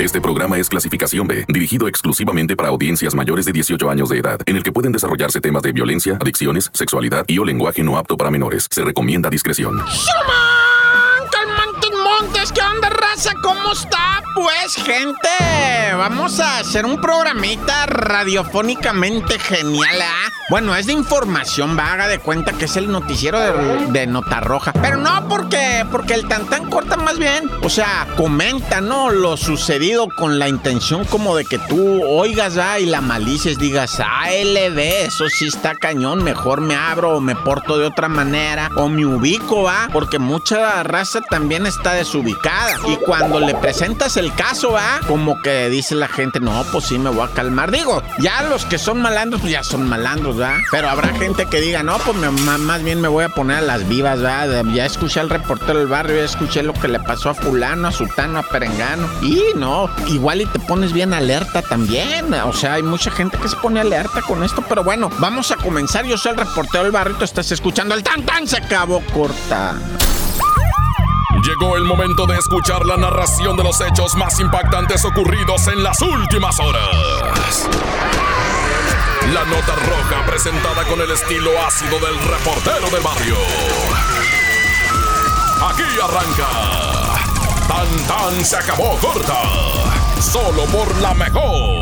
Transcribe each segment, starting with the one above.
Este programa es clasificación B, dirigido exclusivamente para audiencias mayores de 18 años de edad, en el que pueden desarrollarse temas de violencia, adicciones, sexualidad y o lenguaje no apto para menores. Se recomienda discreción. ¿Qué onda, raza? ¿Cómo está? Pues, gente, vamos a hacer un programita radiofónicamente genial, ¿ah? Bueno, es de información vaga, de cuenta que es el noticiero de Nota Roja. Pero no, porque el tantán corta más bien. O sea, comenta, ¿no? Lo sucedido con la intención como de que tú oigas, y la malices, digas, ALB, eso sí está cañón, mejor me abro o me porto de otra manera o me ubico, porque mucha raza también está de ubicada. Y cuando le presentas el caso, como que dice la gente, no, pues sí, me voy a calmar. Digo, ya los que son malandros, pues ya son malandros, Pero habrá gente que diga, no, pues más bien me voy a poner a las vivas, Ya escuché al reportero del barrio, ya escuché lo que le pasó a fulano, a sutano, a perengano. Y no, igual y te pones bien alerta también. O sea, hay mucha gente que se pone alerta con esto, pero bueno, vamos a comenzar. Yo soy el reportero del barrio, tú estás escuchando el tan tan, se acabó corta. Llegó el momento de escuchar la narración de los hechos más impactantes ocurridos en las últimas horas. La Nota Roja, presentada con el estilo ácido del reportero del barrio. Aquí arranca. Tan tan se acabó corta. Solo por la mejor.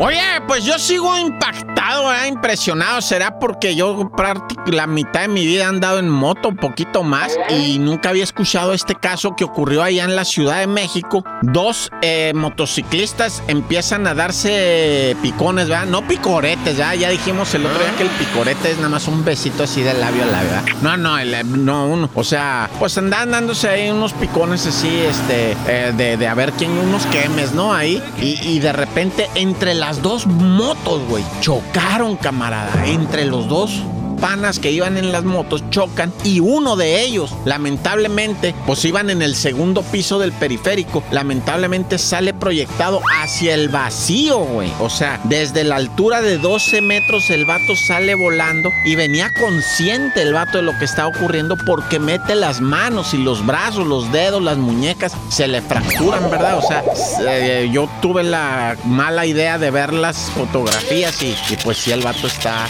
Oye, pues yo sigo impactado, impresionado. ¿Será porque yo la mitad de mi vida he andado en moto, un poquito más, y nunca había escuchado este caso que ocurrió allá en la Ciudad de México? Dos motociclistas empiezan a darse picones, No picoretes, ya dijimos el otro día que el picorete es nada más un besito así de labio a labio, No, o sea, pues andan dándose ahí unos picones así, de a ver quién, unos quemes, ¿no? Ahí, y de repente entre las dos motos, güey, chocaron, camarada, entre los dos panas que iban en las motos chocan, y uno de ellos, lamentablemente, pues iban en el segundo piso del periférico, lamentablemente sale proyectado hacia el vacío, güey. O sea, desde la altura de 12 metros el vato sale volando, y venía consciente el vato de lo que estaba ocurriendo, porque mete las manos y los brazos, los dedos, las muñecas, se le fracturan, ¿verdad? O sea, yo tuve la mala idea de ver las fotografías, y pues sí, el vato está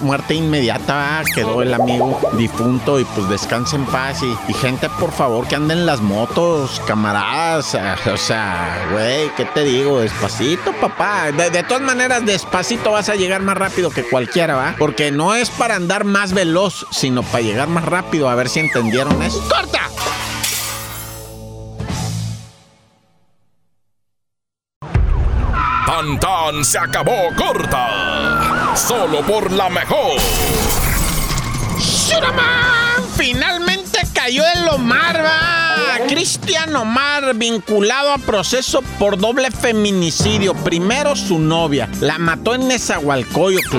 muerte inmediata, quedó el amigo difunto, y pues descanse en paz. Y gente, por favor, que anden las motos, camaradas, o sea, güey, ¿qué te digo? Despacito, papá. De todas maneras, despacito vas a llegar más rápido que cualquiera, Porque no es para andar más veloz, sino para llegar más rápido. A ver si entendieron eso. ¡Corta! Tan tan se acabó corta. Solo por la mejor. ¡Shuraman! Finalmente cayó el Omar, Cristian Omar, vinculado a proceso por doble feminicidio. Primero su novia, la mató en Nezahualcóyocl.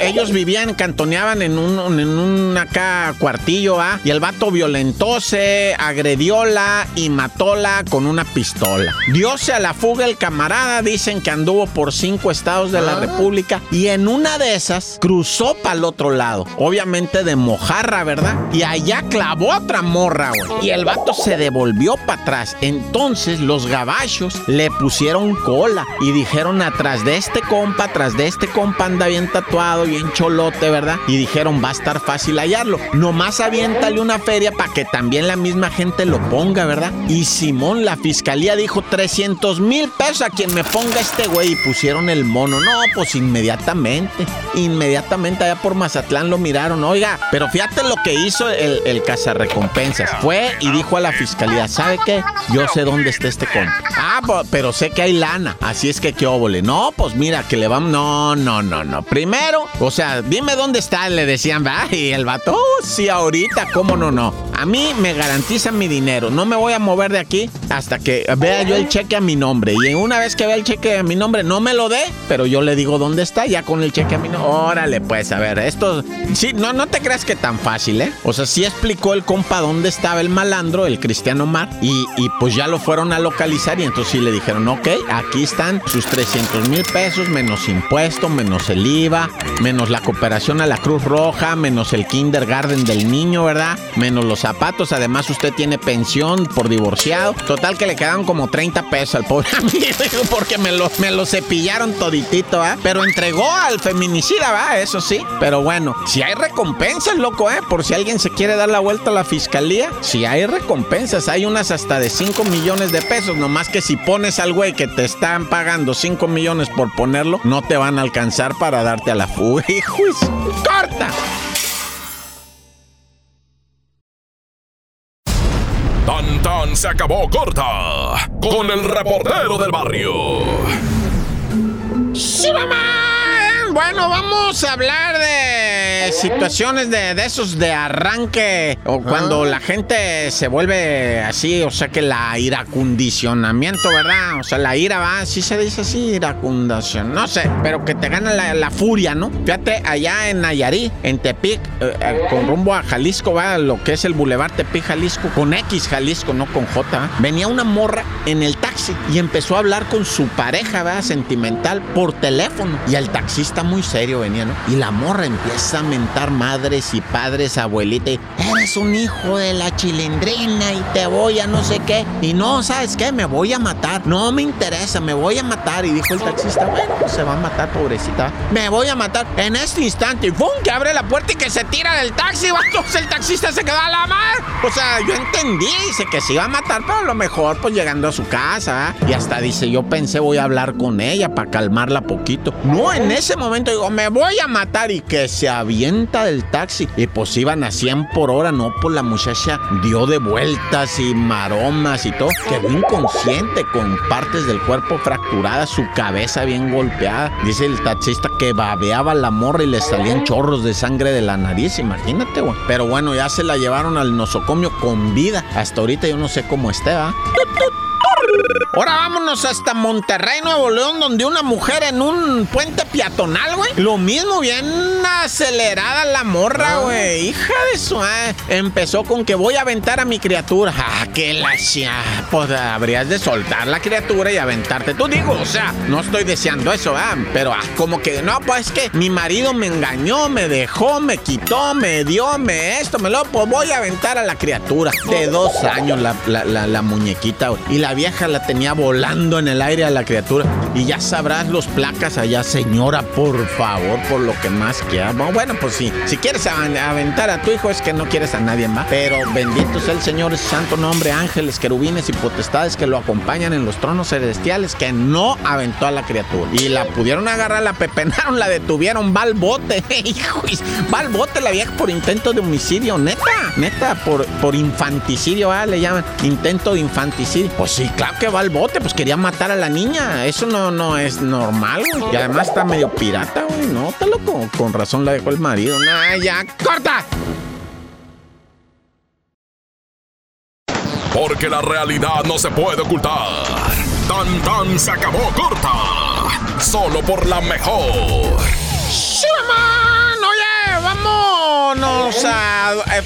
Ellos vivían, cantoneaban en un acá cuartillo, y el vato violentóse, agredióla y matóla con una pistola. Diose a la fuga el camarada, dicen que anduvo por 5 estados de la República, y en una de esas cruzó para el otro lado, obviamente de mojarra, ¿verdad? Y allá clavó otra morra, güey, y el vato se devolvió para atrás. Entonces los gabachos le pusieron cola y dijeron, atrás de este compa anda bien tatuado, bien cholote, ¿verdad? Y dijeron, va a estar fácil hallarlo, nomás aviéntale una feria para que también la misma gente lo ponga, ¿verdad? Y simón, la fiscalía dijo 300,000 pesos a quien me ponga este güey, y pusieron el mono. No, pues inmediatamente allá por Mazatlán lo miraron. Oiga, pero fíjate lo que hizo el cazarrecompensas, fue y dijo a la fiscalía, ¿sabe qué? Yo sé dónde está este compa. Pero sé que hay lana, así es que qué óvole. No, pues mira, que le vamos. No. Primero, o sea, dime dónde está, le decían, y el vato, sí, ahorita, ¿cómo no? A mí me garantizan mi dinero, no me voy a mover de aquí hasta que vea yo el cheque a mi nombre, y una vez que vea el cheque a mi nombre, no me lo dé, pero yo le digo dónde está, ya con el cheque a mi nombre. Órale, pues, a ver, esto, sí, no te creas que tan fácil, O sea, sí explicó el compa dónde estaba el malandro, el Cristian Omar, y pues ya lo fueron a localizar, y entonces sí le dijeron, ok, aquí están sus 300,000 pesos, menos impuestos, menos el IVA, menos la cooperación a la Cruz Roja, menos el kindergarten del niño, ¿verdad? Menos los zapatos. Además, usted tiene pensión por divorciado. Total que le quedaron como 30 pesos al pobre amigo porque me lo cepillaron toditito, ¿eh? Pero entregó al feminicida, ¿va? Eso sí. Pero bueno, si hay recompensas, loco, ¿eh? Por si alguien se quiere dar la vuelta a la fiscalía, si hay recompensas, hay unas hasta de 5 millones de pesos. Nomás que si pones al güey que te están pagando 5 millones por ponerlo, no te van a alcanzar para darte a la fuga. ¡Hijos! ¡Corta! Tan tan se acabó corta con el reportero del barrio. ¡Sí, mamá! Bueno, vamos a hablar de situaciones de esos de arranque o cuando la gente se vuelve así, o sea que la iracundicionamiento, ¿verdad? O sea, la ira va, sí se dice así, iracundación, no sé, pero que te gana la furia, ¿no? Fíjate, allá en Nayarit, en Tepic, con rumbo a Jalisco, va lo que es el Boulevard Tepic-Jalisco, con X Jalisco, no con J, ¿va? Venía una morra en el taxi y empezó a hablar con su pareja, ¿va? Sentimental, por teléfono, y el taxista muy serio venía, ¿no? Y la morra empieza a mentar madres y padres, abuelita, y eres un hijo de la chilindrina y te voy a no sé qué, y no, ¿sabes qué? Me voy a matar, no me interesa, me voy a matar. Y dijo el taxista, bueno, se va a matar, pobrecita, me voy a matar. En este instante, y ¡pum!, que abre la puerta y que se tira del taxi. Entonces el taxista se quedó a la mar. O sea, yo entendí, dice que se iba a matar, pero a lo mejor pues llegando a su casa, ¿eh? Y hasta dice, yo pensé, voy a hablar con ella para calmarla poquito. No, en ese momento digo, me voy a matar, y que se avienta del taxi. Y pues iban a 100 por hora, no, pues la muchacha dio de vueltas y maromas y todo. Quedó inconsciente con partes del cuerpo fracturadas, su cabeza bien golpeada. Dice el taxista que babeaba la morra y le salían chorros de sangre de la nariz, imagínate, güey. Pero bueno, ya se la llevaron al nosocomio con vida. Hasta ahorita yo no sé cómo esté, ¿ah? Ahora vámonos hasta Monterrey, Nuevo León, donde una mujer en un puente peatonal, güey. Lo mismo, bien acelerada la morra, güey. Hija de su... Empezó con que voy a aventar a mi criatura. Ah, que la... Pues habrías de soltar la criatura y aventarte. Tú digo, o sea, no estoy deseando eso, ¿verdad? Pero como que, no, pues es que mi marido me engañó, me dejó, me quitó, me dio, me esto, me lo... Pues voy a aventar a la criatura. De 2 años la muñequita, güey. Y la vieja la tenía volando en el aire a la criatura. Y ya sabrás los placas allá, señora, por favor, por lo que más quiera. Bueno, pues sí, si quieres aventar a tu hijo es que no quieres a nadie más. Pero bendito sea el Señor, santo nombre, ángeles, querubines y potestades que lo acompañan en los tronos celestiales, que no aventó a la criatura. Y la pudieron agarrar, la pepenaron, la detuvieron, va al bote, hijo, va al bote la vieja por intento de homicidio, neta, por infanticidio, ¿ah? Le llaman intento de infanticidio. Pues sí, claro que va al bote, pues quería matar a la niña. Eso no es normal, güey. Y además está medio pirata, güey. No, está loco. Con razón la dejó el marido. ¡Nah, ya! ¡Corta! Porque la realidad no se puede ocultar. Tan tan se acabó corta. Solo por la mejor. ¡Sí, mamá! ¡Oye! ¡Vámonos a!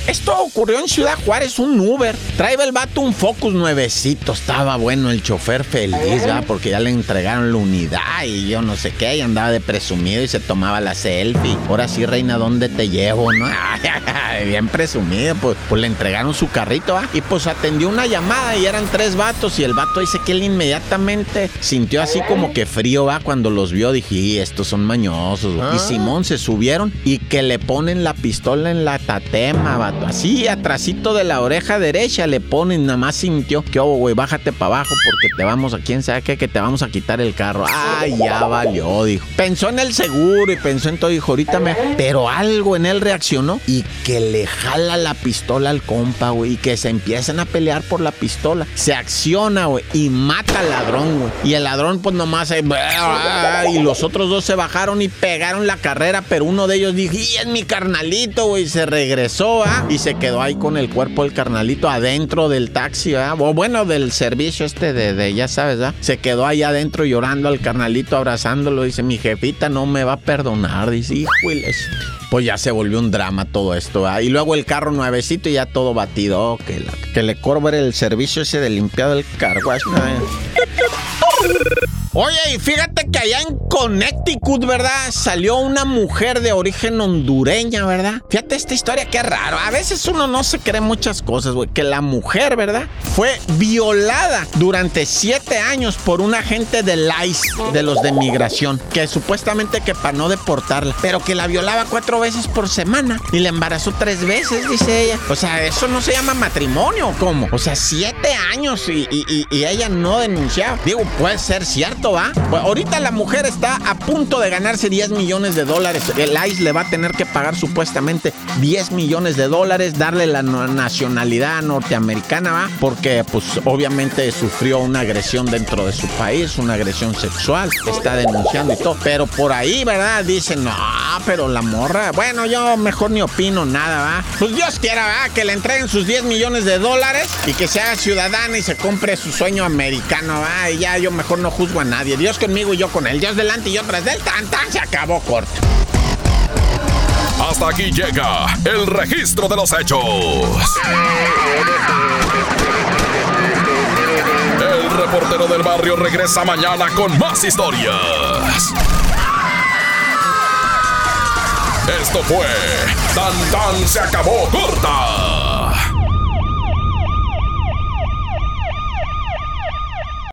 Esto ocurrió en Ciudad Juárez, un Uber. Trae el vato un Focus nuevecito. Estaba bueno el chofer feliz, ¿verdad? Porque ya le entregaron la unidad y yo no sé qué. Y andaba de presumido y se tomaba la selfie. Ahora sí, reina, ¿dónde te llevo? ¿No? Bien presumido. Pues le entregaron su carrito, ¿verdad? Y pues atendió una llamada y eran 3 vatos. Y el vato dice que él inmediatamente sintió así como que frío, ¿verdad? Cuando los vio dije, estos son mañosos. Y simón, se subieron y que le ponen la pistola en la tatema. Así, atrasito de la oreja derecha le ponen, nada más sintió que, oh, güey, bájate para abajo porque te vamos a, quién sabe qué, que te vamos a quitar el carro. Ah, ya valió, dijo. Pensó en el seguro y pensó en todo, dijo, ahorita me... Pero algo en él reaccionó y que le jala la pistola al compa, güey, y que se empiezan a pelear por la pistola. Se acciona, güey, y mata al ladrón, güey. Y el ladrón, pues, nomás ahí... Y los otros 2 se bajaron y pegaron la carrera, pero uno de ellos dijo, y es mi carnalito, güey, y se regresó. Y se quedó ahí con el cuerpo del carnalito adentro del taxi, o bueno, del servicio de ya sabes, ¿verdad? Se quedó ahí adentro llorando al carnalito, abrazándolo. Dice, mi jefita no me va a perdonar. Dice, híjoles. Pues ya se volvió un drama todo esto, ¿verdad? Y luego el carro nuevecito y ya todo batido. Oh, que le cobre el servicio ese de limpiado el carwash. Oye, y fíjate que allá en Connecticut, ¿verdad? Salió una mujer de origen hondureña, ¿verdad? Fíjate esta historia, qué raro. A veces uno no se cree muchas cosas, güey. Que la mujer, ¿verdad? Fue violada durante 7 años por un agente del ICE, de los de migración, que supuestamente que para no deportarla, pero que la violaba 4 veces por semana y la embarazó 3 veces, dice ella. O sea, ¿eso no se llama matrimonio o cómo? O sea, 7 años y ella no denunciaba. Digo, puede ser cierto. ¿Va? Pues ahorita la mujer está a punto de ganarse $10 millones. El ICE le va a tener que pagar supuestamente $10 millones, darle la nacionalidad norteamericana, ¿va? Porque pues obviamente sufrió una agresión dentro de su país, una agresión sexual, está denunciando y todo, pero por ahí, ¿verdad? Dicen, no, pero la morra, bueno, yo mejor ni opino nada, ¿va? Pues Dios quiera, ¿va? Que le entreguen sus $10 millones y que se haga ciudadana y se compre su sueño americano, ¿va? Y ya yo mejor no juzgo a nadie. Dios conmigo y yo con él. Dios delante y yo tras de él. Tan, tan, se acabó corto. Hasta aquí llega el registro de los hechos. El reportero del barrio regresa mañana con más historias. Esto fue Tan, tan, se acabó corta.